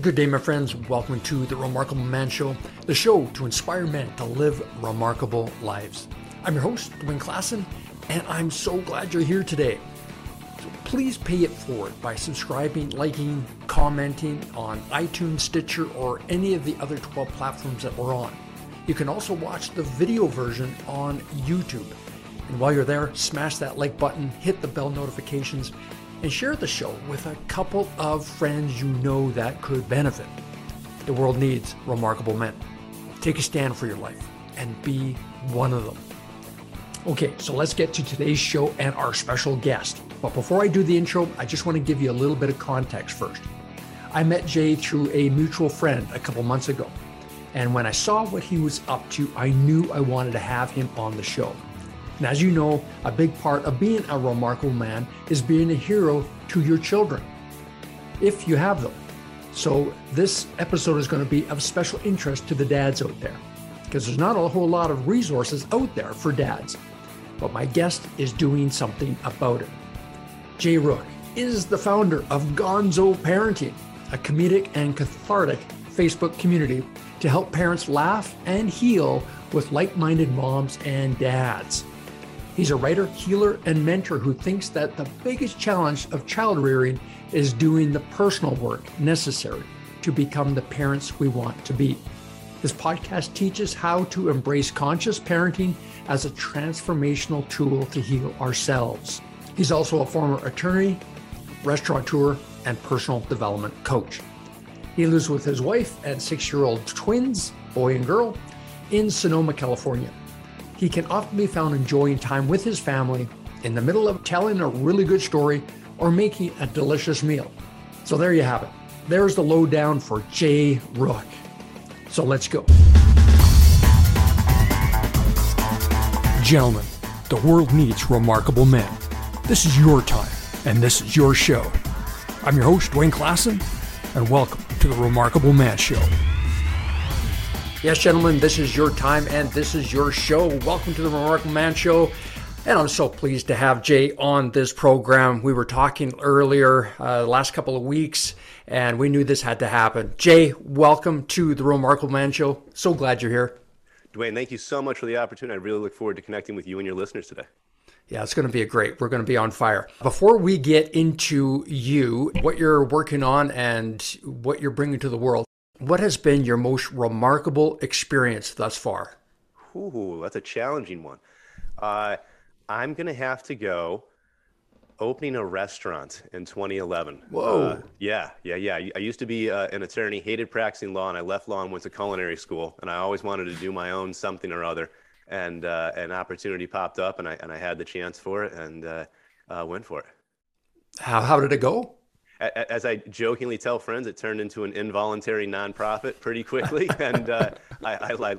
Good day, my friends. Welcome to The Remarkable Man Show, the show to inspire men to live remarkable lives. I'm your host, Dwayne Klassen, and I'm so glad you're here today. So please pay it forward by subscribing, liking, commenting on iTunes, Stitcher, or any of the other 12 platforms that we're on. You can also watch the video version on YouTube. And while you're there, smash that like button, hit the bell notifications, and share the show with a couple of friends you know that could benefit. The world needs remarkable men. Take a stand for your life and be one of them. Okay, so let's get to today's show and our special guest. But before I do the intro, I just want to give you a little bit of context first. I met Jay through a mutual friend a couple months ago. And when I saw what he was up to, I knew I wanted to have him on the show. And as you know, a big part of being a remarkable man is being a hero to your children, if you have them. So this episode is going to be of special interest to the dads out there, because there's not a whole lot of resources out there for dads. But my guest is doing something about it. Jay Rooke is the founder of Gonzo Parenting, a comedic and cathartic Facebook community to help parents laugh and heal with like-minded moms and dads. He's a writer, healer, and mentor who thinks that the biggest challenge of child rearing is doing the personal work necessary to become the parents we want to be. His podcast teaches how to embrace conscious parenting as a transformational tool to heal ourselves. He's also a former attorney, restaurateur, and personal development coach. He lives with his wife and six-year-old twins, boy and girl, in Sonoma, California. He can often be found enjoying time with his family in the middle of telling a really good story or making a delicious meal. So there you have it. There's the lowdown for Jay Rooke. So let's go. Gentlemen, the world needs remarkable men. This is your time, and this is your show. I'm your host, Dwayne Klassen, and welcome to The Remarkable Man Show. Yes, gentlemen, this is your time and this is your show. Welcome to the Remarkable Man Show. And I'm so pleased to have Jay on this program. We were talking earlier the last couple of weeks, and we knew this had to happen. Jay, welcome to the Remarkable Man Show. So glad you're here. Dwayne, thank you so much for the opportunity. I really look forward to connecting with you and your listeners today. Yeah, it's going to be we're going to be on fire. Before we get into you, what you're working on and what you're bringing to the world, what has been your most remarkable experience thus far? Ooh, that's a challenging one. I'm going to have to go opening a restaurant in 2011. Whoa. I used to be an attorney, hated practicing law, and I left law and went to culinary school. And I always wanted to do my own something or other. And an opportunity popped up, and I had the chance for it and went for it. How did it go? As I jokingly tell friends, it turned into an involuntary nonprofit pretty quickly, and I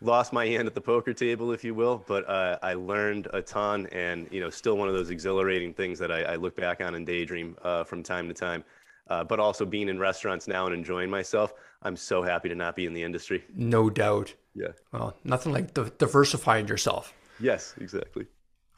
lost my hand at the poker table, if you will. But I learned a ton, and still one of those exhilarating things that I look back on and daydream from time to time. But also being in restaurants now and enjoying myself, I'm so happy to not be in the industry. No doubt. Yeah. Well, nothing like diversifying yourself. Yes, exactly.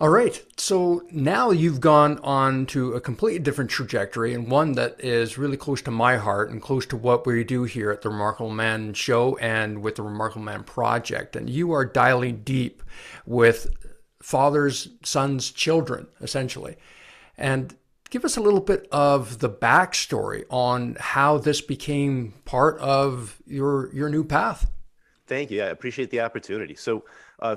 All right, so now you've gone on to a completely different trajectory, and one that is really close to my heart and close to what we do here at the Remarkable Man Show and with the Remarkable Man Project. And you are dialing deep with fathers, sons, children, essentially. And give us a little bit of the backstory on how this became part of your new path. Thank you. I appreciate the opportunity. So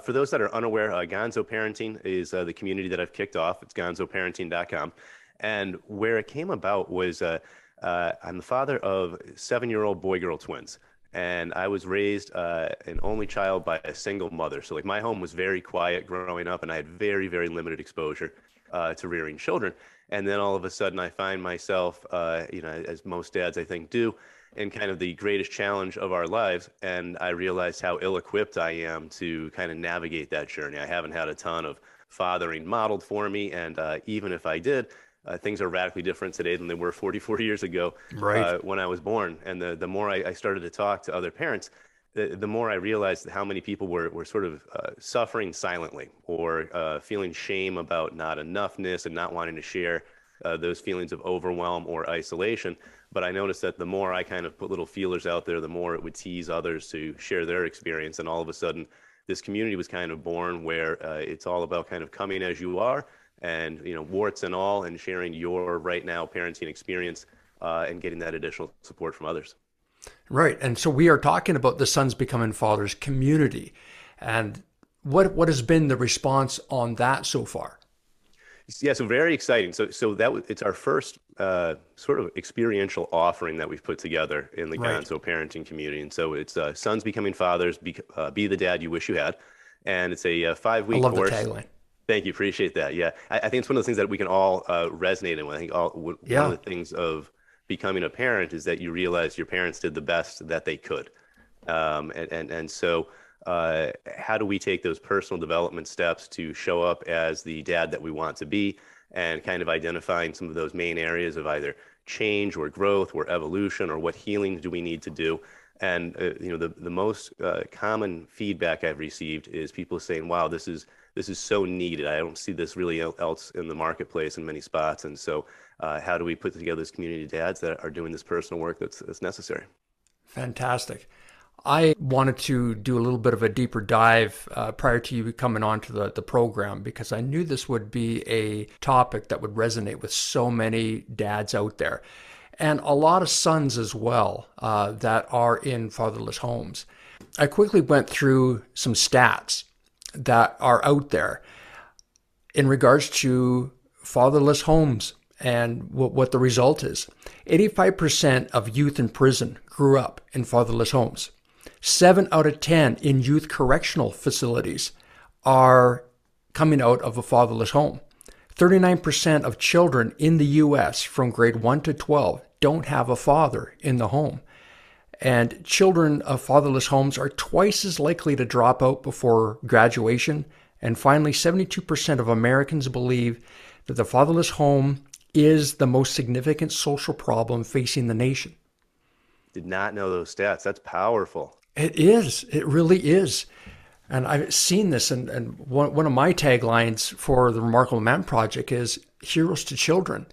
for those that are unaware, Gonzo Parenting is the community that I've kicked off. It's gonzoparenting.com. And where it came about was I'm the father of seven-year-old boy-girl twins. And I was raised an only child by a single mother. So my home was very quiet growing up, and I had very, very limited exposure to rearing children. And then all of a sudden I find myself, as most dads I think do, in kind of the greatest challenge of our lives. And I realized how ill-equipped I am to kind of navigate that journey. I haven't had a ton of fathering modeled for me. And even if I did, things are radically different today than they were 44 years ago when I was born. And the more I started to talk to other parents, the more I realized how many people were sort of suffering silently or feeling shame about not enoughness and not wanting to share those feelings of overwhelm or isolation. But I noticed that the more I kind of put little feelers out there, the more it would tease others to share their experience. And all of a sudden, this community was kind of born where it's all about kind of coming as you are and, you know, warts and all, and sharing your right now parenting experience and getting that additional support from others. Right. And so we are talking about the Sons Becoming Fathers community. And what has been the response on that so far? Yeah, so very exciting. So that it's our first sort of experiential offering that we've put together in the Gonzo Parenting community. And so it's Sons Becoming Fathers, Be the Dad You Wish You Had. And it's a 5-week course. I love the tagline. Thank you. Appreciate that. Yeah. I think it's one of the things that we can all resonate in with. I think one of the things of becoming a parent is that you realize your parents did the best that they could. So how do we take those personal development steps to show up as the dad that we want to be, and kind of identifying some of those main areas of either change or growth or evolution, or what healing do we need to do? And the most common feedback I've received is people saying, wow, this is so needed. I don't see this really else in the marketplace in many spots. And so how do we put together this community of dads that are doing this personal work that's necessary? Fantastic. I wanted to do a little bit of a deeper dive prior to you coming on to the program, because I knew this would be a topic that would resonate with so many dads out there, and a lot of sons as well that are in fatherless homes. I quickly went through some stats that are out there in regards to fatherless homes and what the result is. 85% of youth in prison grew up in fatherless homes. 7 out of 10 in youth correctional facilities are coming out of a fatherless home. 39% of children in the U.S. from grade 1 to 12 don't have a father in the home. And children of fatherless homes are twice as likely to drop out before graduation. And finally, 72% of Americans believe that the fatherless home is the most significant social problem facing the nation. Did not know those stats. That's powerful. It is. It really is. And I've seen this, and one of my taglines for the Remarkable Man Project is Heroes to Children.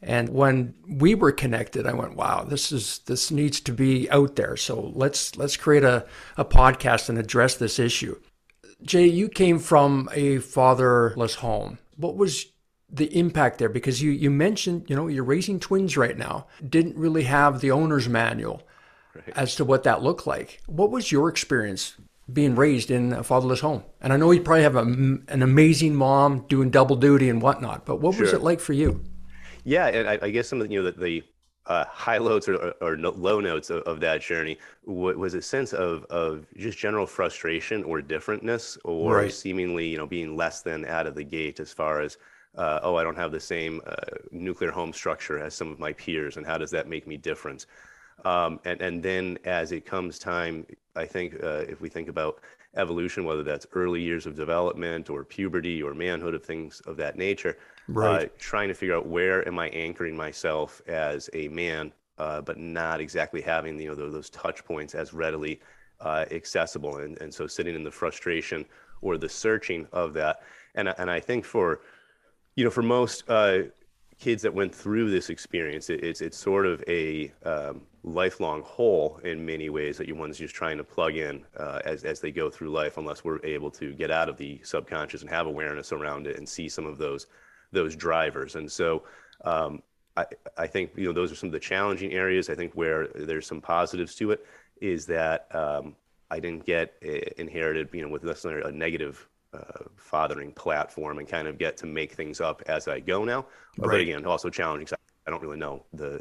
And when we were connected, I went, wow, this needs to be out there. So let's create a podcast and address this issue. Jay, you came from a fatherless home. What was the impact there? Because you mentioned, you're raising twins right now, didn't really have the owner's manual as to what that looked like. What was your experience being raised in a fatherless home? And I know you probably have an amazing mom doing double duty and whatnot, but what was it like for you? Yeah, and I guess some of the high lows or low notes of that journey was a sense of just general frustration or differentness, or seemingly being less than out of the gate as far as I don't have the same nuclear home structure as some of my peers, and how does that make me different? And then as it comes time, I think if we think about evolution, whether that's early years of development or puberty or manhood, of things of that nature, trying to figure out where am I anchoring myself as a man, but not exactly having those touch points as readily accessible. And so sitting in the frustration or the searching of that. And I think for most kids that went through this experience, it's sort of a lifelong hole in many ways that one's just trying to plug in as they go through life, unless we're able to get out of the subconscious and have awareness around it and see some of those drivers. And so I think those are some of the challenging areas. I think where there's some positives to it is that I didn't get inherited with necessarily a negative fathering platform, and kind of get to make things up as I go now. But again, also challenging, because I don't really know the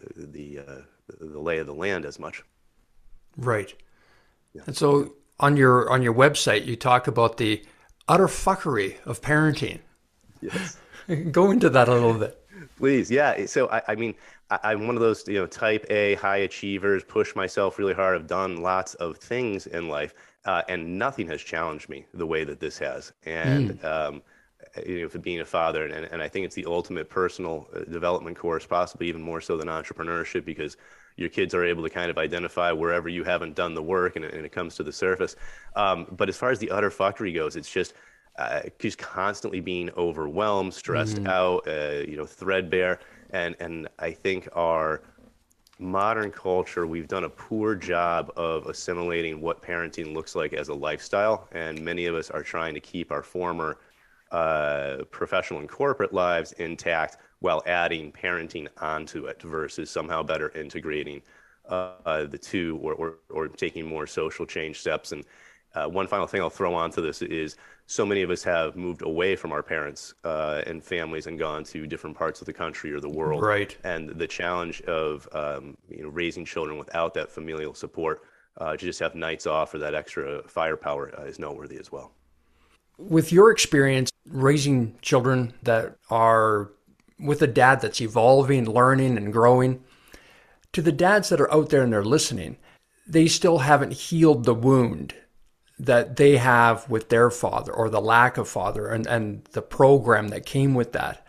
lay of the land as much. Right. Yeah. And so on your website, you talk about the utter fuckery of parenting. Yes. Go into that a little bit, please. Yeah. So I'm one of those type A high achievers, push myself really hard. I've done lots of things in life. And nothing has challenged me the way that this has. And for being a father, and I think it's the ultimate personal development course, possibly even more so than entrepreneurship, because your kids are able to kind of identify wherever you haven't done the work, and it comes to the surface. But as far as the utter fuckery goes, it's just constantly being overwhelmed, stressed out, threadbare, and I think our modern culture, we've done a poor job of assimilating what parenting looks like as a lifestyle. And many of us are trying to keep our former professional and corporate lives intact while adding parenting onto it versus somehow better integrating the two, or taking more social change steps. And one final thing I'll throw onto this is so many of us have moved away from our parents and families and gone to different parts of the country or the world. Right. And the challenge of raising children without that familial support, to just have nights off or that extra firepower is noteworthy as well. With your experience raising children that are with a dad that's evolving, learning, and growing, to the dads that are out there and they're listening, they still haven't healed the wound that they have with their father, or the lack of father, and the program that came with that.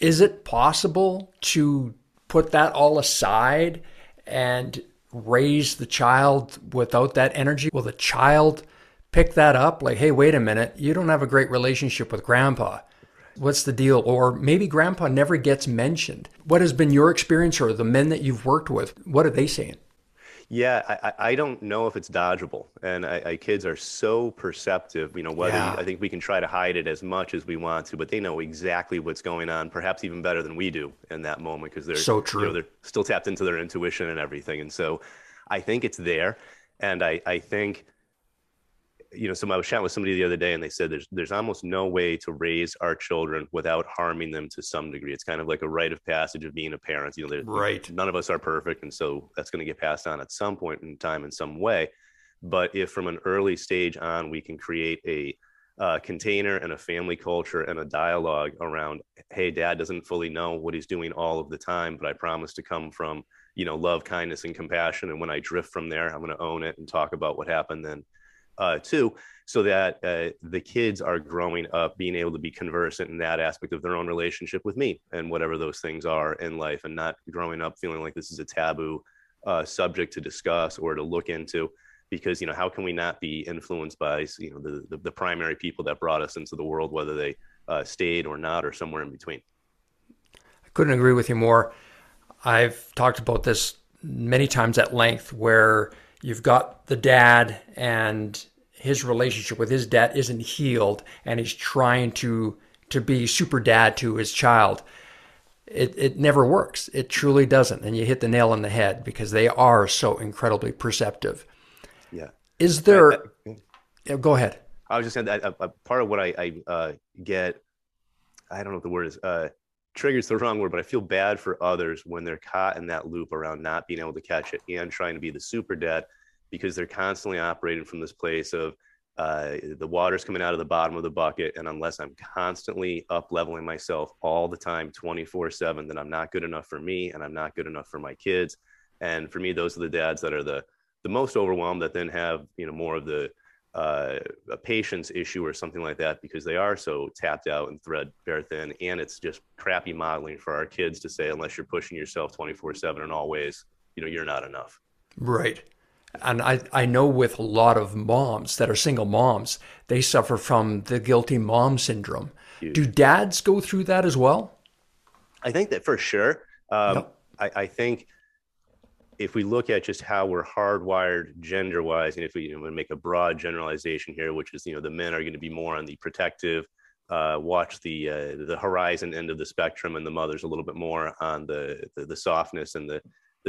Is it possible to put that all aside and raise the child without that energy? Will the child pick that up? Like, hey, wait a minute, you don't have a great relationship with grandpa. What's the deal? Or maybe grandpa never gets mentioned. What has been your experience, or the men that you've worked with? What are they saying? Yeah, I don't know if it's dodgeable. And kids are so perceptive, I think we can try to hide it as much as we want to, but they know exactly what's going on, perhaps even better than we do in that moment, because they're so true. They're still tapped into their intuition and everything. And so I think it's there. And I think, I was chatting with somebody the other day and they said there's almost no way to raise our children without harming them to some degree. It's kind of like a rite of passage of being a parent. Right. None of us are perfect. And so that's going to get passed on at some point in time in some way. But if from an early stage on, we can create a container and a family culture and a dialogue around, hey, dad doesn't fully know what he's doing all of the time, but I promise to come from, love, kindness, and compassion. And when I drift from there, I'm going to own it and talk about what happened then. Too, so that the kids are growing up being able to be conversant in that aspect of their own relationship with me and whatever those things are in life, and not growing up feeling like this is a taboo subject to discuss or to look into, because how can we not be influenced by the primary people that brought us into the world, whether they stayed or not, or somewhere in between. I couldn't agree with you more. I've talked about this many times at length, where you've got the dad and his relationship with his dad isn't healed, and he's trying to be super dad to his child. It never works. It truly doesn't. And you hit the nail on the head, because they are so incredibly perceptive. Yeah. Is there... go ahead. I was just saying that part of what I get, I don't know what the word is, trigger's the wrong word, but I feel bad for others when they're caught in that loop around not being able to catch it and trying to be the super dad, because they're constantly operating from this place of the water's coming out of the bottom of the bucket. And unless I'm constantly up leveling myself all the time, 24/7, then I'm not good enough for me and I'm not good enough for my kids. And for me, those are the dads that are the most overwhelmed, that then have, more of the a patience issue or something like that, because they are so tapped out and threadbare thin, and it's just crappy modeling for our kids to say, unless you're pushing yourself 24/7 in all ways, you're not enough. Right. And I know with a lot of moms that are single moms, they suffer from the guilty mom syndrome. Huge. Do dads go through that as well? I think that for sure. Yep. I think if we look at just how we're hardwired gender wise, and if we make a broad generalization here, which is, the men are going to be more on the protective, watch the horizon end of the spectrum, and the mother's a little bit more on the softness and the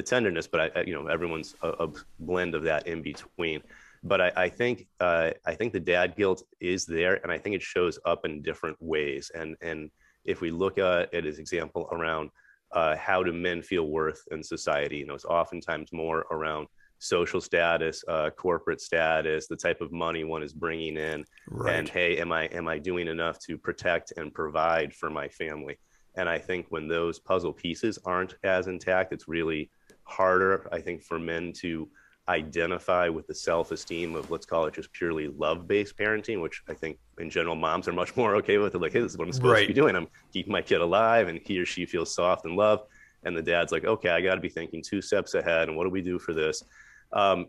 tenderness, but everyone's a blend of that in between. But I think the dad guilt is there, and I think it shows up in different ways. And if we look at it as example around, how do men feel worth in society? It's oftentimes more around social status, corporate status, the type of money one is bringing in. Right. And hey, am I doing enough to protect and provide for my family? And I think when those puzzle pieces aren't as intact, it's really harder, I think, for men to identify with the self-esteem of, let's call it, just purely love-based parenting, which I think in general moms are much more okay with. They're like, hey, this is what I'm supposed to be doing. I'm keeping my kid alive, and he or she feels soft and loved. And the dad's like, okay, I got to be thinking two steps ahead, and what do we do for this?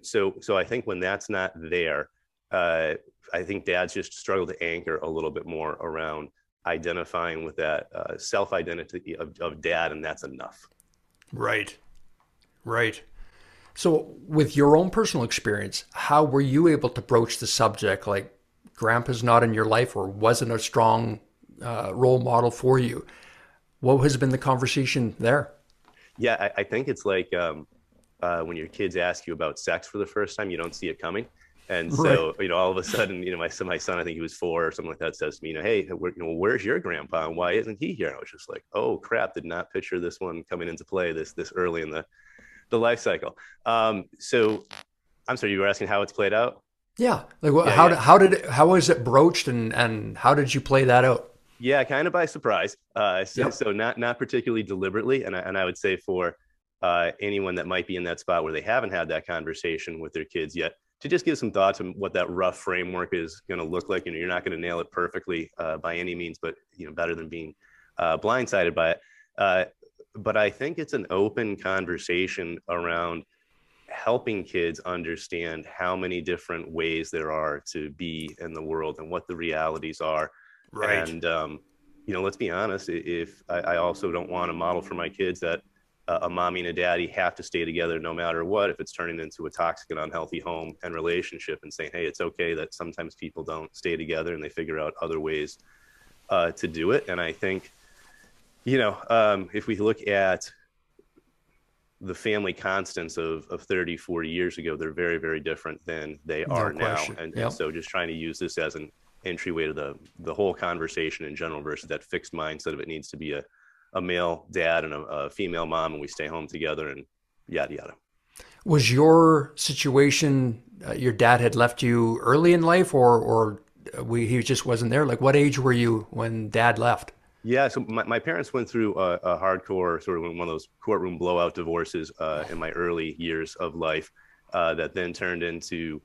So I think when that's not there, I think dads just struggle to anchor a little bit more around identifying with that self-identity of dad, and that's enough. Right. Right. So with your own personal experience, how were you able to broach the subject? Like, grandpa's not in your life or wasn't a strong role model for you. What has been the conversation there? Yeah, I think it's like when your kids ask you about sex for the first time, you don't see it coming. And so, right. All of a sudden, my son, I think he was 4 or something like that, says to me, hey, where's your grandpa and why isn't he here? And I was just like, oh, crap, did not picture this one coming into play this early in the life cycle. So I'm sorry, you were asking how it's played out? Yeah. How was it broached and how did you play that out? Yeah, kind of by surprise. So not particularly deliberately. And I would say for anyone that might be in that spot where they haven't had that conversation with their kids yet, to just give some thoughts on what that rough framework is going to look like. You're not going to nail it perfectly by any means, but better than being blindsided by it. But I think it's an open conversation around helping kids understand how many different ways there are to be in the world and what the realities are. Right. And, let's be honest, if I also don't want to model for my kids that a mommy and a daddy have to stay together no matter what, if it's turning into a toxic and unhealthy home and relationship, and saying, hey, it's okay that sometimes people don't stay together and they figure out other ways to do it. And I think, if we look at the family constants of 30, 40 years ago, they're very, very different than they are now. And so just trying to use this as an entryway to the whole conversation in general versus that fixed mindset of it needs to be a male dad and a female mom and we stay home together and yada, yada. Was your situation, your dad had left you early in life or he just wasn't there? Like, what age were you when dad left? Yeah, so my parents went through a hardcore sort of one of those courtroom blowout divorces in my early years of life that then turned into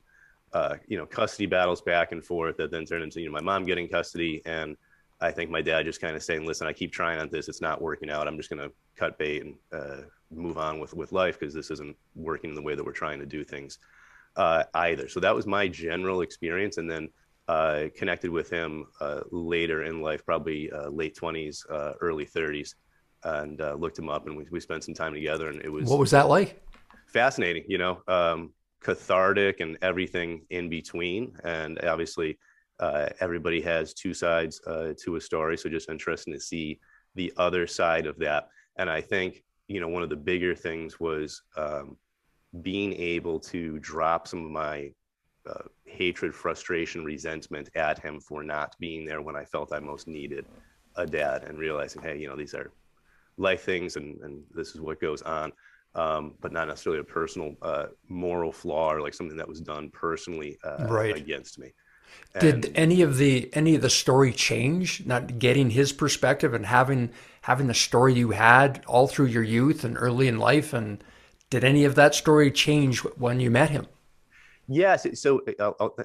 custody battles back and forth that then turned into, my mom getting custody. And I think my dad just kind of saying, listen, I keep trying on this. It's not working out. I'm just going to cut bait and move on with life because this isn't working the way that we're trying to do things either. So that was my general experience. And then connected with him later in life, probably late 20s, early 30s, and looked him up and we spent some time together. And it was... What was that like? Fascinating, cathartic and everything in between. And obviously everybody has two sides to a story. So just interesting to see the other side of that. And I think, one of the bigger things was being able to drop some of my hatred, frustration, resentment at him for not being there when I felt I most needed a dad, and realizing, hey, these are life things and this is what goes on. But not necessarily a personal moral flaw or like something that was done personally against me. And did any of the story change? Not getting his perspective and having the story you had all through your youth and early in life, and did any of that story change when you met him? Yes, so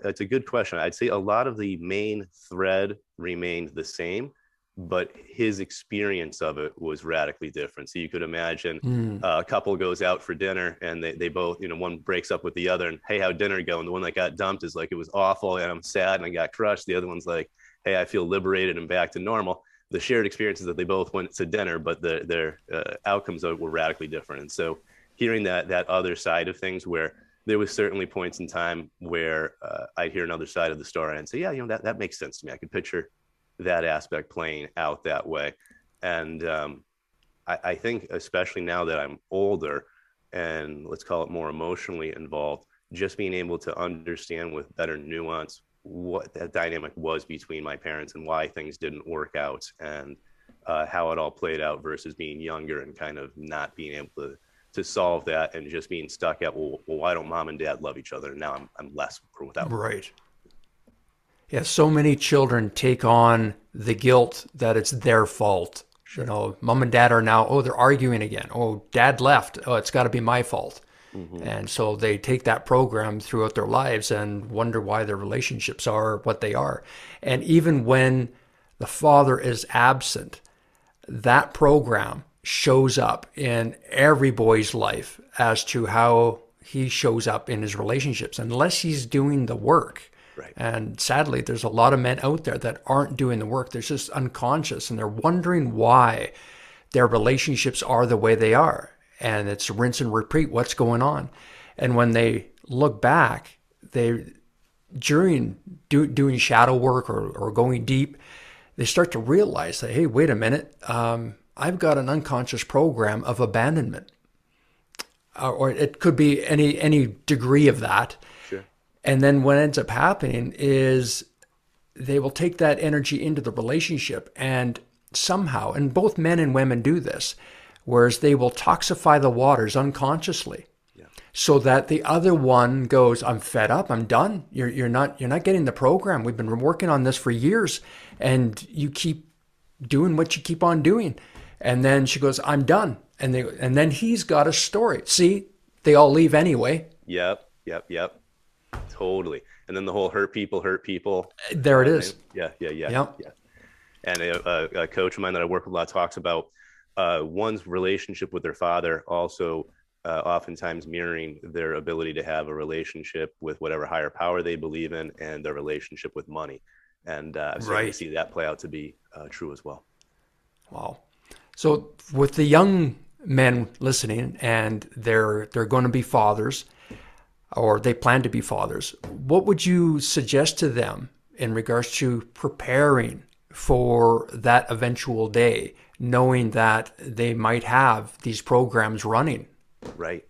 it's a good question. I'd say a lot of the main thread remained the same, but his experience of it was radically different. So you could imagine a couple goes out for dinner and they both, one breaks up with the other and, hey, how'd dinner go? And the one that got dumped is like, it was awful and I'm sad and I got crushed. The other one's like, hey, I feel liberated and back to normal. The shared experience is that they both went to dinner, but their outcomes of it were radically different. And so hearing that other side of things, where there was certainly points in time where I'd hear another side of the story and say, yeah, that makes sense to me. I could picture that aspect playing out that way. And I think especially now that I'm older and let's call it more emotionally involved, just being able to understand with better nuance what that dynamic was between my parents and why things didn't work out and how it all played out versus being younger and kind of not being able to solve that and just being stuck at, well, why don't mom and dad love each other? And now I'm less or without. Right. Yeah, so many children take on the guilt that it's their fault. Sure. Mom and dad are now, oh, they're arguing again. Oh, dad left. Oh, it's got to be my fault. Mm-hmm. And so they take that program throughout their lives and wonder why their relationships are what they are. And even when the father is absent, that program shows up in every boy's life as to how he shows up in his relationships, unless he's doing the work. Right. And sadly, there's a lot of men out there that aren't doing the work. They're just unconscious and they're wondering why their relationships are the way they are. and it's rinse and repeat what's going on. And when they look back, during shadow work or going deep, they start to realize that, hey, wait a minute, I've got an unconscious program of abandonment. Or it could be any degree of that. Sure. And then what ends up happening is they will take that energy into the relationship, and somehow, and both men and women do this, whereas they will toxify the waters unconsciously. Yeah. So that the other one goes, I'm fed up, I'm done. You're not getting the program. We've been working on this for years, and you keep doing what you keep on doing. And then she goes, I'm done. And then he's got a story. See, they all leave anyway. Yep. Totally. And then the whole hurt people. There it is. Yeah. And a coach of mine that I work with a lot talks about one's relationship with their father also oftentimes mirroring their ability to have a relationship with whatever higher power they believe in and their relationship with money. And so I see that play out to be true as well. Wow. So with the young men listening, and they're going to be fathers, or they plan to be fathers, what would you suggest to them in regards to preparing for that eventual day, knowing that they might have these programs running? Right.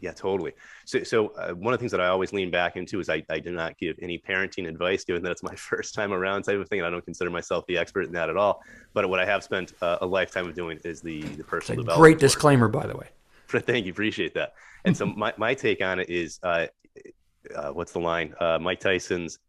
Yeah, totally. So one of the things that I always lean back into is I do not give any parenting advice, given that it's my first time around type of thing. And I don't consider myself the expert in that at all. But what I have spent a lifetime of doing is the personal development. Great disclaimer, by the way. Thank you. Appreciate that. And so my take on it is, what's the line? Mike Tyson's,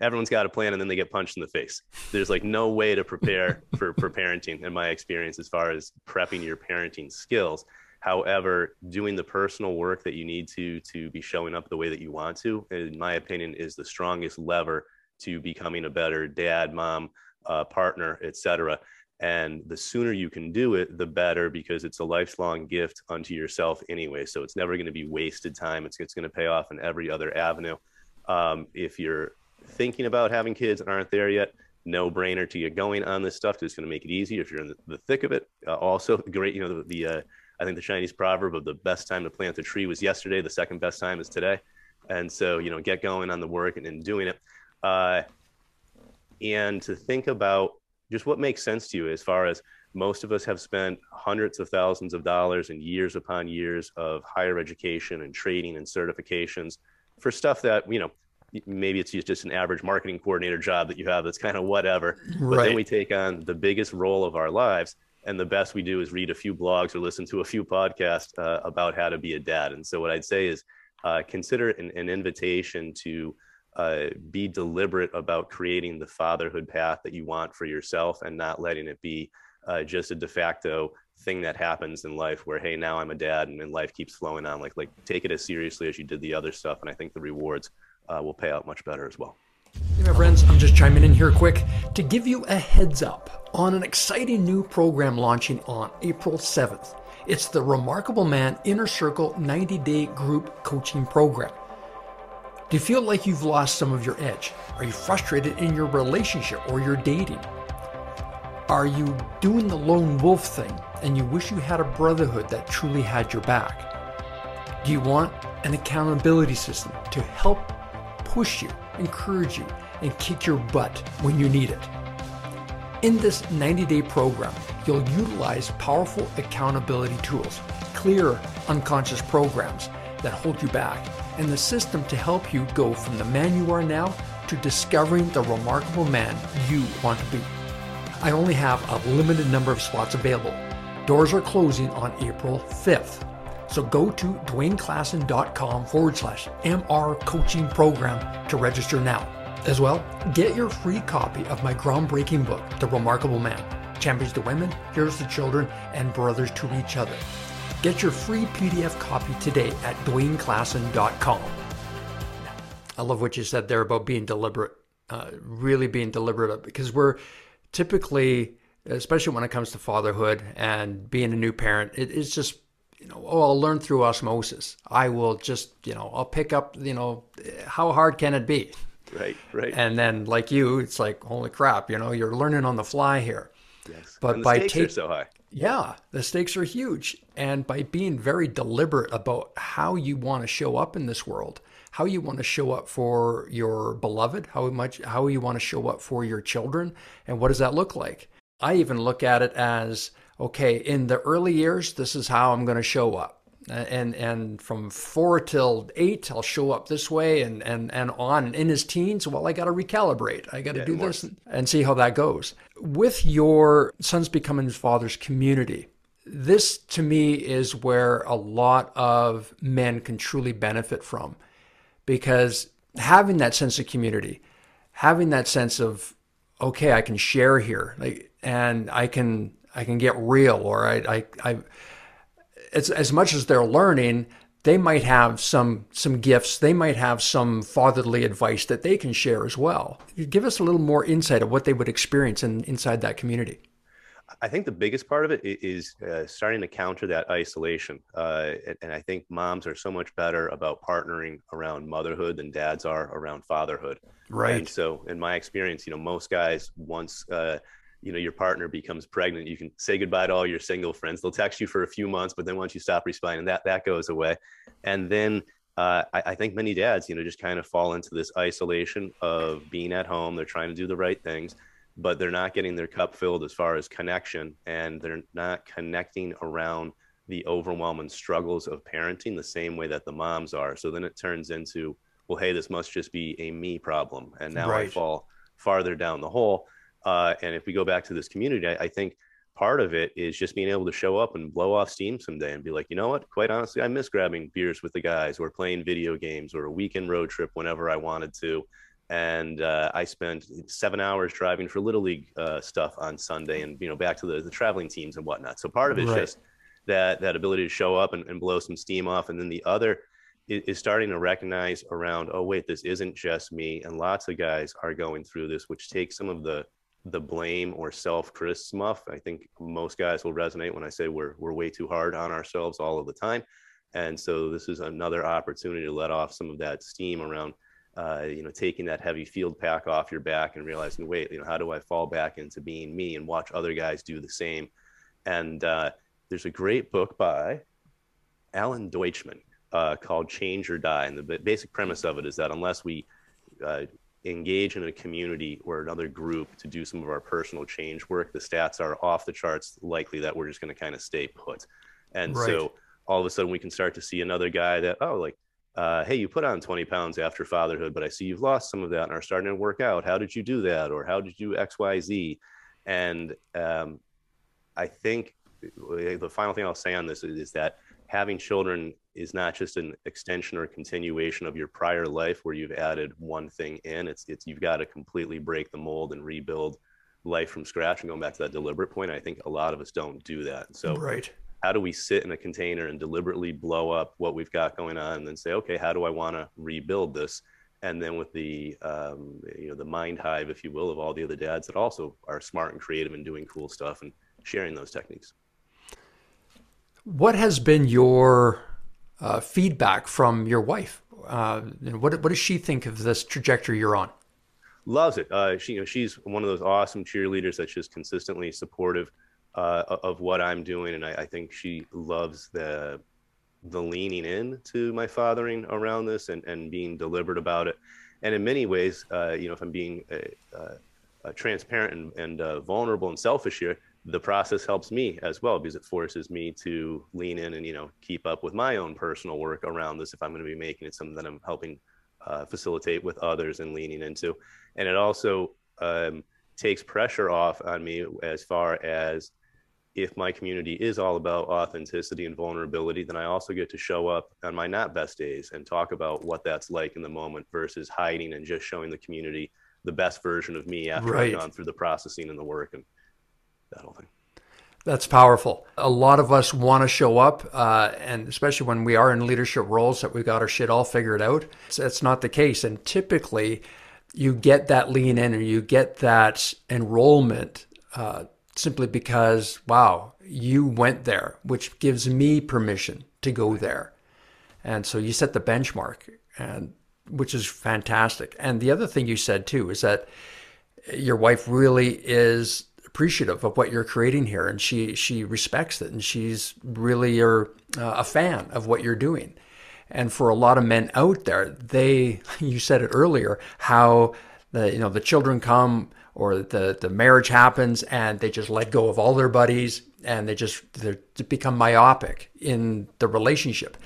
everyone's got a plan and then they get punched in the face. There's like no way to prepare for parenting in my experience as far as prepping your parenting skills. However, doing the personal work that you need to be showing up the way that you want to, in my opinion, is the strongest lever to becoming a better dad, mom, partner, etc. And the sooner you can do it, the better, because it's a lifelong gift unto yourself anyway. So it's never going to be wasted time. It's going to pay off in every other avenue. If you're thinking about having kids and aren't there yet, no brainer to get going on this stuff, because it's going to make it easy if you're in the thick of it. Also, great, I think the Chinese proverb of the best time to plant a tree was yesterday. The second best time is today. And so, get going on the work and doing it. And to think about just what makes sense to you, as far as most of us have spent hundreds of thousands of dollars and years upon years of higher education and training and certifications for stuff that, maybe it's just an average marketing coordinator job that you have that's kind of whatever. Right. But then we take on the biggest role of our lives. And the best we do is read a few blogs or listen to a few podcasts about how to be a dad. And so what I'd say is consider an invitation to be deliberate about creating the fatherhood path that you want for yourself, and not letting it be just a de facto thing that happens in life where, hey, now I'm a dad and life keeps flowing on. Like take it as seriously as you did the other stuff. And I think the rewards will pay out much better as well. Hey, my friends, I'm just chiming in here quick to give you a heads up on an exciting new program launching on April 7th. It's the Remarkable Man Inner Circle 90-Day Group Coaching Program. Do you feel like you've lost some of your edge? Are you frustrated in your relationship or your dating? Are you doing the lone wolf thing and you wish you had a brotherhood that truly had your back? Do you want an accountability system to help push you, encourage you, and kick your butt when you need it? In this 90-day program, you'll utilize powerful accountability tools, clear unconscious programs that hold you back, and the system to help you go from the man you are now to discovering the remarkable man you want to be. I only have a limited number of spots available. Doors are closing on April 5th. So go to DwayneKlassen.com/MR Coaching Program to register now. As well, get your free copy of my groundbreaking book, The Remarkable Man, Champions the Women, Heroes the Children, and Brothers to Each Other. Get your free PDF copy today at DwayneKlassen.com. I love what you said there about being deliberate, really being deliberate, because we're typically, especially when it comes to fatherhood and being a new parent, it's just, I'll learn through osmosis. I will just, I'll pick up, how hard can it be? Right. And then like you, it's like, holy crap, you're learning on the fly here. Yes. But and the stakes are so high. Yeah, the stakes are huge. And by being very deliberate about how you want to show up in this world, how you want to show up for your beloved, how you want to show up for your children, and what does that look like? I even look at it as, okay, in the early years, this is how I'm going to show up. And from 4 till 8, I'll show up this way and on. And in his teens, well, I got to recalibrate. I got to do this and see how that goes. With your Sons Becoming Fathers community, this to me is where a lot of men can truly benefit from, because having that sense of community, having that sense of, okay, I can share here, like, and I can get real, or it's as much as they're learning, they might have some gifts. They might have some fatherly advice that they can share as well. Give us a little more insight of what they would experience inside that community. I think the biggest part of it is starting to counter that isolation. And I think moms are so much better about partnering around motherhood than dads are around fatherhood. Right. And so in my experience, most guys, once your partner becomes pregnant, you can say goodbye to all your single friends. They'll text you for a few months, but then once you stop responding, that goes away. And then I think many dads, just kind of fall into this isolation of being at home. They're trying to do the right things, but they're not getting their cup filled as far as connection, and they're not connecting around the overwhelming struggles of parenting the same way that the moms are. So then it turns into, well, hey, this must just be a me problem. And now I fall farther down the hole. And if we go back to this community, I think part of it is just being able to show up and blow off steam someday and be like, you know what, quite honestly, I miss grabbing beers with the guys or playing video games or a weekend road trip whenever I wanted to. And I spent 7 hours driving for Little League stuff on Sunday and, back to the traveling teams and whatnot. So part of it is just that ability to show up and blow some steam off. And then the other is starting to recognize around, oh, wait, this isn't just me. And lots of guys are going through this, which takes some of the blame or self-criticism off. I think most guys will resonate when I say we're way too hard on ourselves all of the time. And so this is another opportunity to let off some of that steam around, taking that heavy field pack off your back and realizing, wait, how do I fall back into being me and watch other guys do the same? And there's a great book by Alan Deutschman called Change or Die. And the basic premise of it is that unless we engage in a community or another group to do some of our personal change work, the stats are off the charts likely that we're just going to kind of stay put. And so all of a sudden we can start to see another guy that, hey, you put on 20 pounds after fatherhood, but I see you've lost some of that and are starting to work out. How did you do that? Or how did you X, Y, Z? And I think the final thing I'll say on this is that having children is not just an extension or continuation of your prior life where you've added one thing in. It's you've got to completely break the mold and rebuild life from scratch. And going back to that deliberate point, I think a lot of us don't do that. So how do we sit in a container and deliberately blow up what we've got going on and then say, okay, how do I want to rebuild this? And then with the, the mind hive, if you will, of all the other dads that also are smart and creative and doing cool stuff and sharing those techniques. What has been your feedback from your wife? What does she think of this trajectory you're on? Loves it. She's one of those awesome cheerleaders that's just consistently supportive of what I'm doing. And I think she loves the leaning in to my fathering around this and being deliberate about it. And in many ways, if I'm being transparent and vulnerable and selfish here, the process helps me as well, because it forces me to lean in and, keep up with my own personal work around this. If I'm going to be making it something that I'm helping facilitate with others and leaning into. And it also takes pressure off on me as far as if my community is all about authenticity and vulnerability, then I also get to show up on my not best days and talk about what that's like in the moment versus hiding and just showing the community the best version of me after I've gone through the processing and the work and that whole thing. That's powerful. A lot of us want to show up, and especially when we are in leadership roles that we've got our shit all figured out. That's not the case. And typically you get that lean in or you get that enrollment simply because, wow, you went there, which gives me permission to go there. And so you set the benchmark, and which is fantastic. And the other thing you said too is that your wife really is appreciative of what you're creating here, and she respects it, and she's really a fan of what you're doing. And for a lot of men out there, you said it earlier, how the children come or the marriage happens and they just let go of all their buddies and they become myopic in the relationship.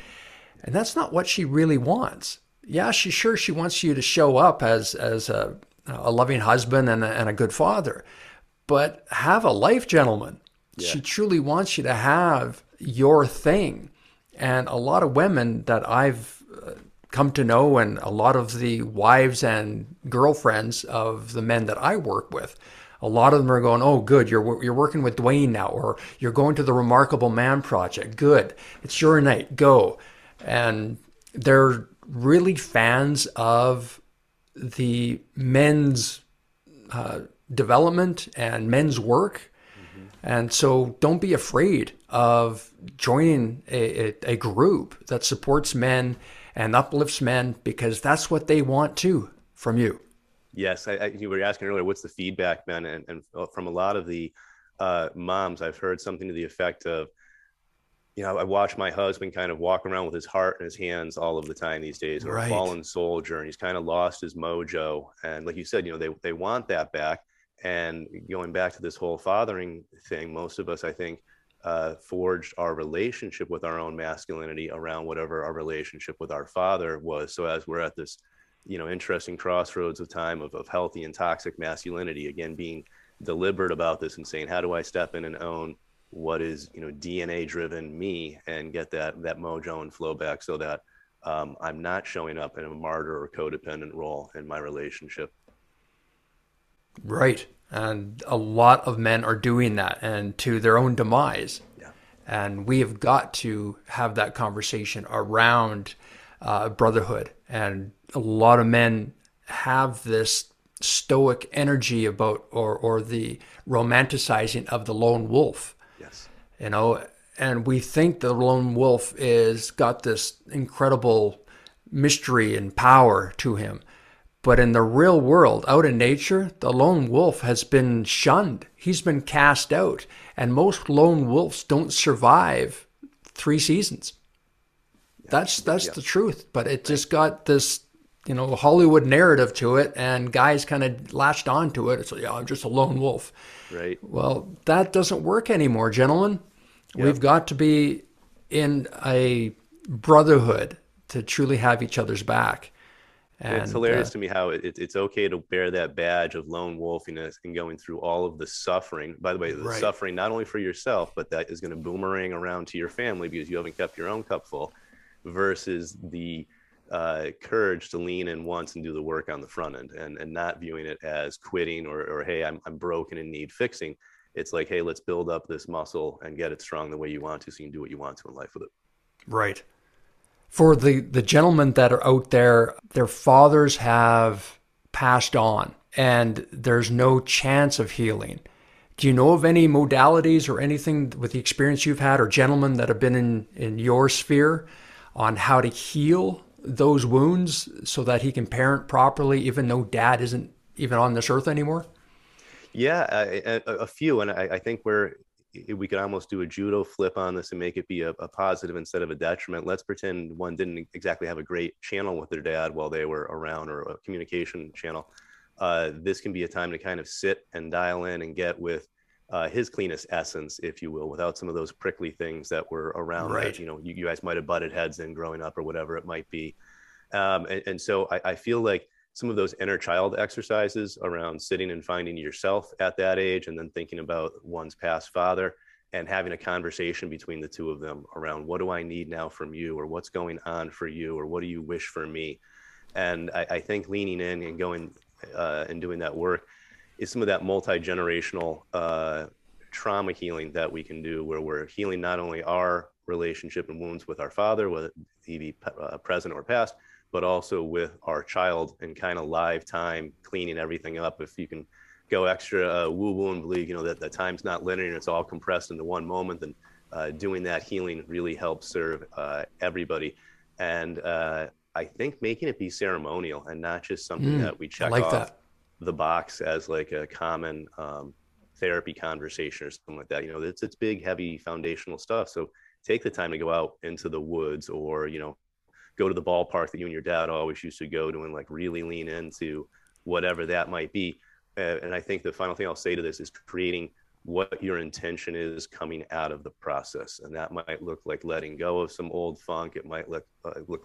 And that's not what she really wants. Yeah, she wants you to show up as a loving husband and a good father, but have a life, gentlemen. Yeah. She truly wants you to have your thing. And a lot of women that I've come to know, and a lot of the wives and girlfriends of the men that I work with, a lot of them are going, oh, good, you're working with Dwayne now, or you're going to the Remarkable Man project. Good, it's your night, go. And they're really fans of the men's development and men's work. Mm-hmm. And so don't be afraid of joining a group that supports men and uplifts men, because that's what they want too from you. Yes, you were asking earlier, what's the feedback been? And from a lot of the moms, I've heard something to the effect of, I watch my husband kind of walk around with his heart in his hands all of the time these days, or right, a fallen soldier, and he's kind of lost his mojo. And like you said, they want that back. And going back to this whole fathering thing, most of us, I think, forged our relationship with our own masculinity around whatever our relationship with our father was. So as we're at this, interesting crossroads of time of healthy and toxic masculinity, again, being deliberate about this and saying, how do I step in and own what is, DNA driven me, and get that mojo and flow back, so that I'm not showing up in a martyr or codependent role in my relationship. Right. And a lot of men are doing that, and to their own demise. Yeah. And we have got to have that conversation around brotherhood. And a lot of men have this stoic energy about, or the romanticizing of the lone wolf. Yes. And we think the lone wolf is got this incredible mystery and power to him. But in the real world, out in nature, the lone wolf has been shunned. He's been cast out. And most lone wolves don't survive 3 seasons. Yeah. That's the truth. But it just got this, Hollywood narrative to it, and guys kind of latched onto it. It's like, I'm just a lone wolf. Right. Well, that doesn't work anymore, gentlemen. Yep. We've got to be in a brotherhood to truly have each other's back. And it's hilarious to me how it's okay to bear that badge of lone wolfiness and going through all of the suffering. By the way, the suffering not only for yourself, but that is going to boomerang around to your family because you haven't kept your own cup full, versus the courage to lean in once and do the work on the front end, and not viewing it as quitting or hey, I'm broken and need fixing. It's like, hey, let's build up this muscle and get it strong the way you want to, so you can do what you want to in life with it. Right. For the gentlemen that are out there, their fathers have passed on and there's no chance of healing. Do you know of any modalities or anything with the experience you've had, or gentlemen that have been in your sphere, on how to heal those wounds so that he can parent properly, even though dad isn't even on this earth anymore? Yeah, a few. And I think we could almost do a judo flip on this and make it be a positive instead of a detriment. Let's pretend one didn't exactly have a great channel with their dad while they were around, or a communication channel. This can be a time to kind of sit and dial in and get with his cleanest essence, if you will, without some of those prickly things that were around. Right. That, you guys might have butted heads in growing up or whatever it might be. And so I feel like some of those inner child exercises around sitting and finding yourself at that age, and then thinking about one's past father and having a conversation between the two of them around, what do I need now from you, or what's going on for you, or what do you wish for me? And I think leaning in and going and doing that work is some of that multi-generational trauma healing that we can do, where we're healing not only our relationship and wounds with our father, whether he be present or past, but also with our child, and kind of live time cleaning everything up. If you can go extra woo-woo and believe, that the time's not linear and it's all compressed into one moment, then doing that healing really helps serve everybody. And I think making it be ceremonial and not just something that we check off the box as like a common therapy conversation or something like that. You know, it's big, heavy foundational stuff. So take the time to go out into the woods, or, you know, go to the ballpark that you and your dad always used to go to, and like really lean into whatever that might be. And I think the final thing I'll say to this is creating what your intention is coming out of the process. And that might look like letting go of some old funk. It might look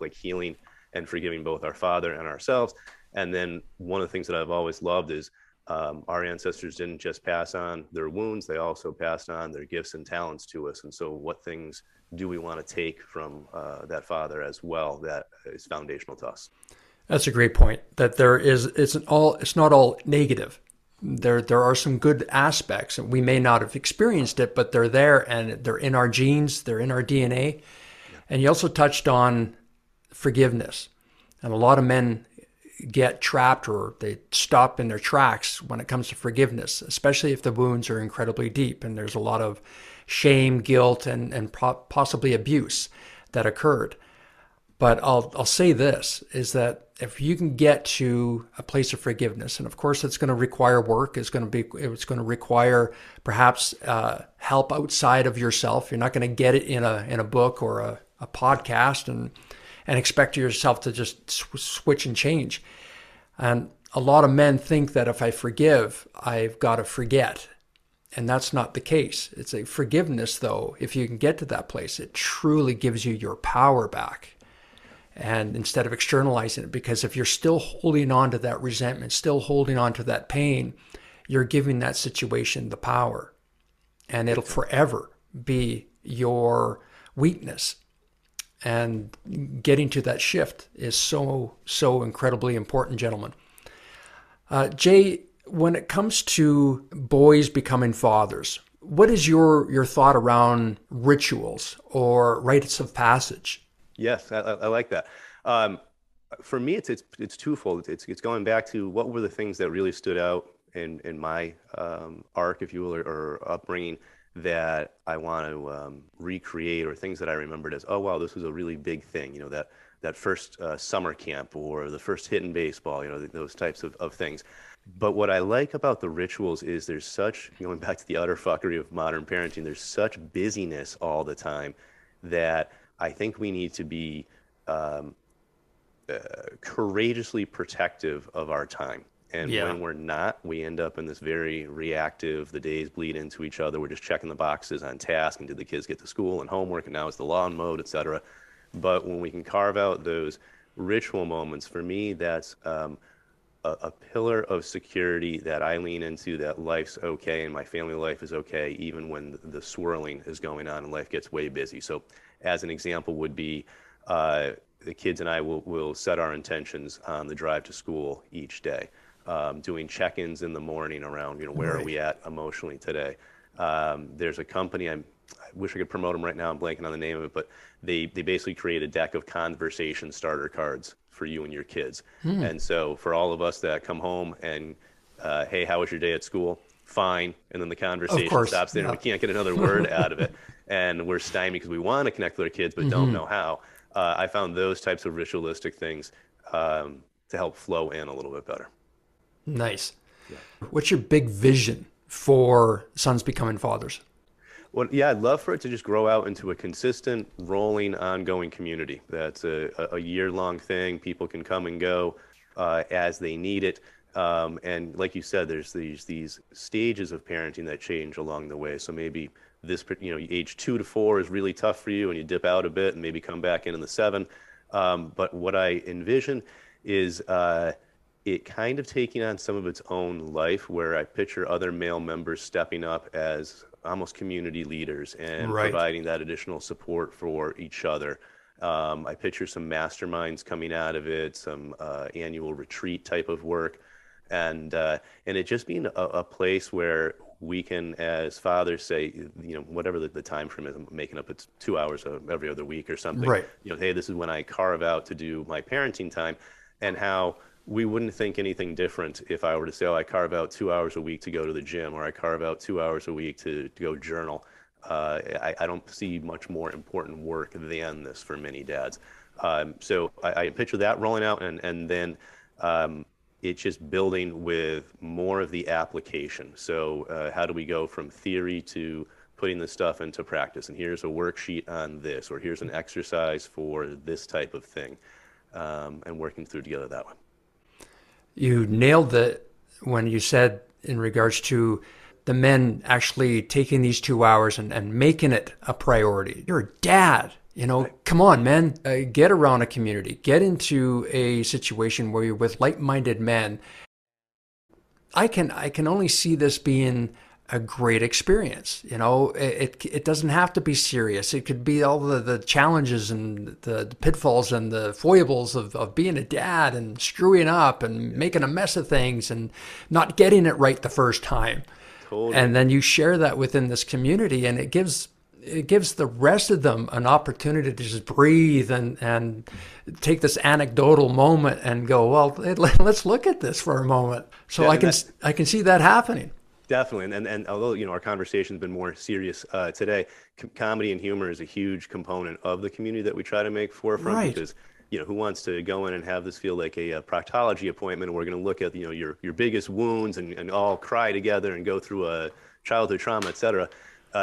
like healing and forgiving both our father and ourselves. And then one of the things that I've always loved is our ancestors didn't just pass on their wounds, they also passed on their gifts and talents to us. And so what things do we want to take from that father as well that is foundational to us? That's a great point, that it's not all negative. There are some good aspects, and we may not have experienced it, but they're there, and they're in our genes, they're in our DNA. And you also touched on forgiveness. And a lot of men get trapped, or they stop in their tracks when it comes to forgiveness, especially if the wounds are incredibly deep and there's a lot of shame, guilt, and possibly abuse that occurred. But I'll say this, is that if you can get to a place of forgiveness, and of course it's going to require work, it's going to require perhaps help outside of yourself. You're not going to get it in a book or a podcast and expect yourself to just switch and change. And a lot of men think that if I forgive, I've got to forget. And that's not the case. It's a forgiveness, though. If you can get to that place, it truly gives you your power back. And instead of externalizing it, because if you're still holding on to that resentment, still holding on to that pain, you're giving that situation the power, and it'll forever be your weakness. And getting to that shift is so, so incredibly important, gentlemen. Jay, when it comes to boys becoming fathers, what is your thought around rituals or rites of passage? Yes, I like that. For me, it's twofold. It's going back to what were the things that really stood out in my arc, if you will, or upbringing, that I want to recreate, or things that I remembered as, oh wow, this was a really big thing. You know, that first summer camp, or the first hit in baseball. You know, those types of things. But what I like about the rituals is there's such, going back to the utter fuckery of modern parenting, there's such busyness all the time that I think we need to be courageously protective of our time. And when we're not, we end up in this very reactive, the days bleed into each other. We're just checking the boxes on task, and did the kids get to school and homework, and now it's the lawn mowed, et cetera. But when we can carve out those ritual moments, for me, that's a pillar of security that I lean into, that life's okay and my family life is okay, even when the swirling is going on and life gets way busy. So as an example would be, the kids and I will set our intentions on the drive to school each day, doing check-ins in the morning around, you know, where are we at emotionally today? There's a company, I wish I could promote them right now, I'm blanking on the name of it, but they basically create a deck of conversation starter cards for you and your kids. And so for all of us that come home and, hey, how was your day at school? Fine. And then the conversation stops there. Yeah. We can't get another word out of it. And we're stymied because we want to connect with our kids, but don't know how. I found those types of ritualistic things to help flow in a little bit better. Nice. Yeah. What's your big vision for Sons Becoming Fathers? Well, yeah, I'd love for it to just grow out into a consistent, rolling, ongoing community. That's a year-long thing. People can come and go as they need it. And like you said, there's these stages of parenting that change along the way. So maybe this, you know, age 2 to 4 is really tough for you, and you dip out a bit and maybe come back in the 7. But what I envision is it kind of taking on some of its own life, where I picture other male members stepping up as almost community leaders and providing that additional support for each other. I picture some masterminds coming out of it, some annual retreat type of work. And it just being a place where we can, as fathers, say, you know, whatever the time frame is, I'm making up, it's 2 hours every other week or something. You know, hey, this is when I carve out to do my parenting time, and how we wouldn't think anything different if I were to say, oh, I carve out 2 hours a week to go to the gym, or I carve out 2 hours a week to go journal. I don't see much more important work than this for many dads. So I picture that rolling out, and then it's just building with more of the application. So how do we go from theory to putting this stuff into practice? And here's a worksheet on this, or here's an exercise for this type of thing, and working through together that way. You nailed it when you said in regards to the men actually taking these 2 hours and making it a priority. You're a dad. You know, come on, man, get around a community, get into a situation where you're with like-minded men. I can only see this being a great experience. You know, it doesn't have to be serious. It could be all the challenges and the pitfalls and the foibles of being a dad and screwing up and making a mess of things and not getting it right the first time. Totally. And then you share that within this community, and it gives the rest of them an opportunity to just breathe and take this anecdotal moment and go, well, let's look at this for a moment. So yeah, I can see that happening. Definitely. And although, you know, our conversation's been more serious today, comedy and humor is a huge component of the community that we try to make forefront, right? Because, you know, who wants to go in and have this feel like a proctology appointment? And we're going to look at, you know, your biggest wounds and all cry together and go through a childhood trauma, et cetera.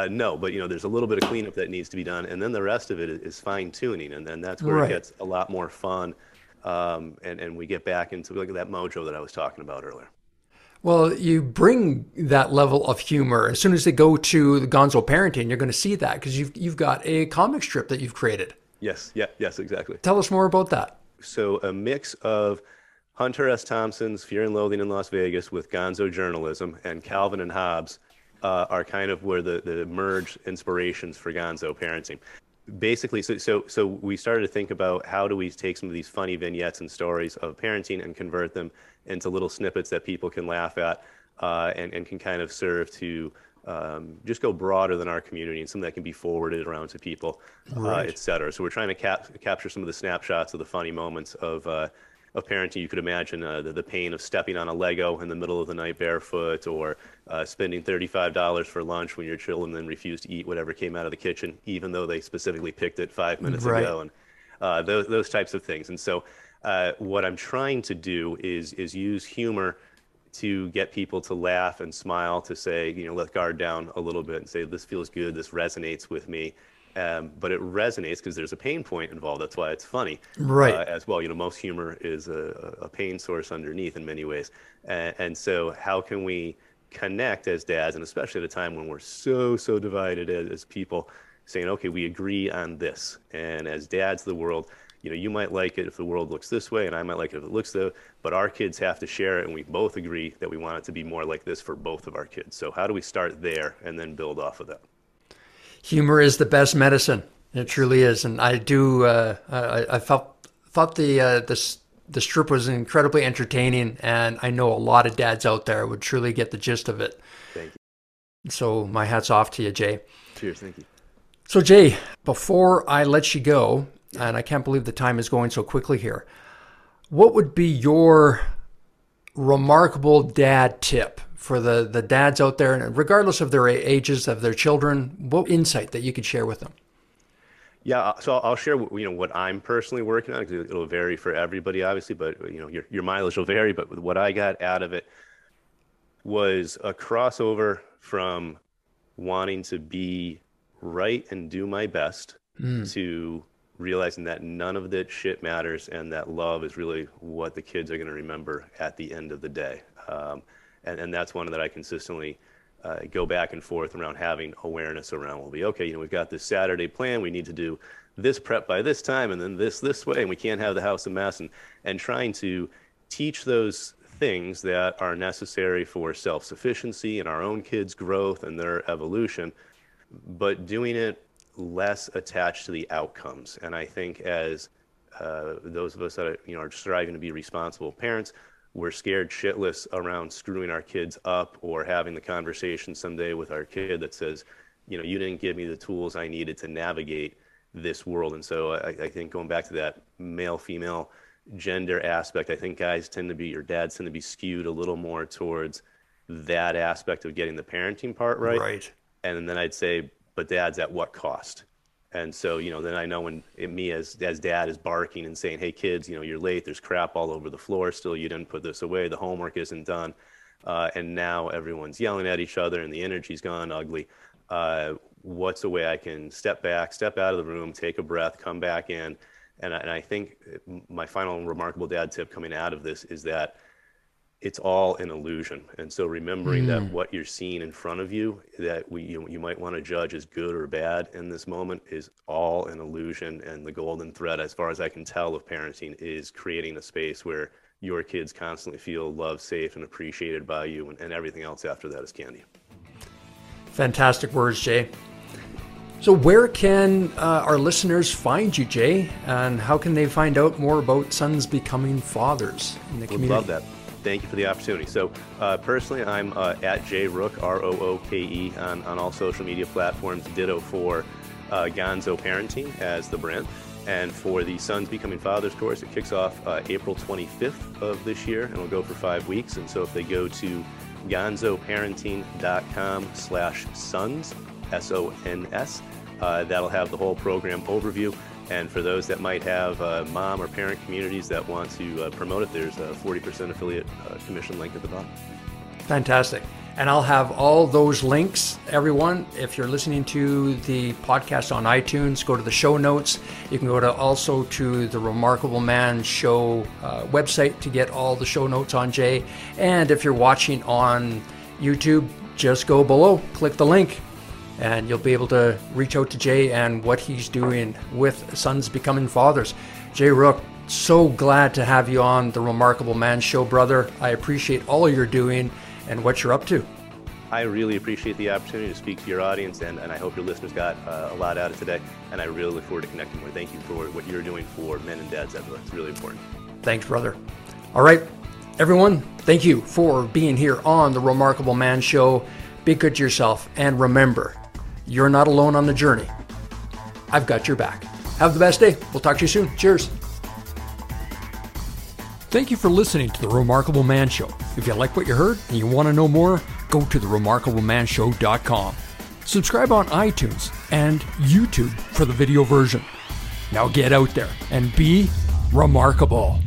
No, but, you know, there's a little bit of cleanup that needs to be done. And then the rest of it is fine tuning. And then that's where It gets a lot more fun. And we get back into like that mojo that I was talking about earlier. Well, you bring that level of humor. As soon as they go to the Gonzo Parenting, you're going to see that because you've got a comic strip that you've created. Yes. Yeah. Yes, exactly. Tell us more about that. So a mix of Hunter S. Thompson's Fear and Loathing in Las Vegas with Gonzo journalism and Calvin and Hobbes are kind of where the merge inspirations for Gonzo Parenting. Basically, so we started to think about how do we take some of these funny vignettes and stories of parenting and convert them into little snippets that people can laugh at and can kind of serve to just go broader than our community and something that can be forwarded around to people, et cetera. So we're trying to capture some of the snapshots of the funny moments of parenting. You could imagine the pain of stepping on a Lego in the middle of the night barefoot, or spending $35 for lunch when your children then refuse to eat whatever came out of the kitchen, even though they specifically picked it 5 minutes ago, and those types of things. And so what I'm trying to do is use humor to get people to laugh and smile, to say, you know, let guard down a little bit and say, this feels good, this resonates with me. But it resonates because there's a pain point involved. That's why it's funny, as well. You know, most humor is a pain source underneath in many ways. And so how can we connect as dads, and especially at a time when we're so divided as people, saying, okay, we agree on this. And as dads of the world, you know, you might like it if the world looks this way, and I might like it if it looks though, but our kids have to share it. And we both agree that we want it to be more like this for both of our kids. So how do we start there and then build off of that? Humor is the best medicine. It truly is, and I do. I thought the strip was incredibly entertaining, and I know a lot of dads out there would truly get the gist of it. Thank you. So my hat's off to you, Jay. Cheers, thank you. So Jay, before I let you go, and I can't believe the time is going so quickly here, what would be your remarkable dad tip for the dads out there, and regardless of their ages of their children, what insight that you could share with them? Yeah, so I'll share what I'm personally working on, because it'll vary for everybody, obviously. But you know, your mileage will vary. But what I got out of it was a crossover from wanting to be right and do my best to realizing that none of that shit matters, and that love is really what the kids are going to remember at the end of the day. And that's one that I consistently go back and forth around, having awareness around. We'll be, okay, you know, we've got this Saturday plan. We need to do this prep by this time, and then this way, and we can't have the house a mess. And trying to teach those things that are necessary for self-sufficiency and our own kids' growth and their evolution, but doing it less attached to the outcomes. And I think as those of us that are, you know, are striving to be responsible parents, we're scared shitless around screwing our kids up, or having the conversation someday with our kid that says, you know, you didn't give me the tools I needed to navigate this world. And so I think going back to that male-female gender aspect, I think dads tend to be skewed a little more towards that aspect of getting the parenting part right. And then I'd say, but dads, at what cost? And so, you know, then I know when me as dad is barking and saying, hey, kids, you know, you're late. There's crap all over the floor still. You didn't put this away. The homework isn't done. And now everyone's yelling at each other and the energy's gone ugly. What's a way I can step back, step out of the room, take a breath, come back in? And I think my final remarkable dad tip coming out of this is that it's all an illusion. And so remembering that what you're seeing in front of you that you might want to judge as good or bad in this moment is all an illusion. And the golden thread, as far as I can tell, of parenting is creating a space where your kids constantly feel loved, safe, and appreciated by you. And everything else after that is candy. Fantastic words, Jay. So where can our listeners find you, Jay? And how can they find out more about Sons Becoming Fathers in the community? Would love that. Thank you for the opportunity. So personally, I'm at Jay Rooke, R-O-O-K-E, on all social media platforms. Ditto for Gonzo Parenting as the brand. And for the Sons Becoming Fathers course, it kicks off April 25th of this year, and will go for 5 weeks. And so if they go to gonzoparenting.com/sons, S-O-N-S, that'll have the whole program overview. And for those that might have mom or parent communities that want to promote it, there's a 40% affiliate commission link at the bottom. Fantastic. And I'll have all those links, everyone. If you're listening to the podcast on iTunes, go to the show notes. You can go to also to the Remarkable Man Show website to get all the show notes on Jay. And if you're watching on YouTube, just go below, click the link, and you'll be able to reach out to Jay and what he's doing with Sons Becoming Fathers. Jay Rooke, so glad to have you on the Remarkable Man Show, brother. I appreciate all you're doing and what you're up to. I really appreciate the opportunity to speak to your audience, and I hope your listeners got a lot out of today, and I really look forward to connecting more. Thank you for what you're doing for men and dads everywhere. It's really important. Thanks, brother. All right, everyone, thank you for being here on the Remarkable Man Show. Be good to yourself, and remember, you're not alone on the journey. I've got your back. Have the best day. We'll talk to you soon. Cheers. Thank you for listening to The Remarkable Man Show. If you like what you heard and you want to know more, go to theremarkablemanshow.com. Subscribe on iTunes and YouTube for the video version. Now get out there and be remarkable.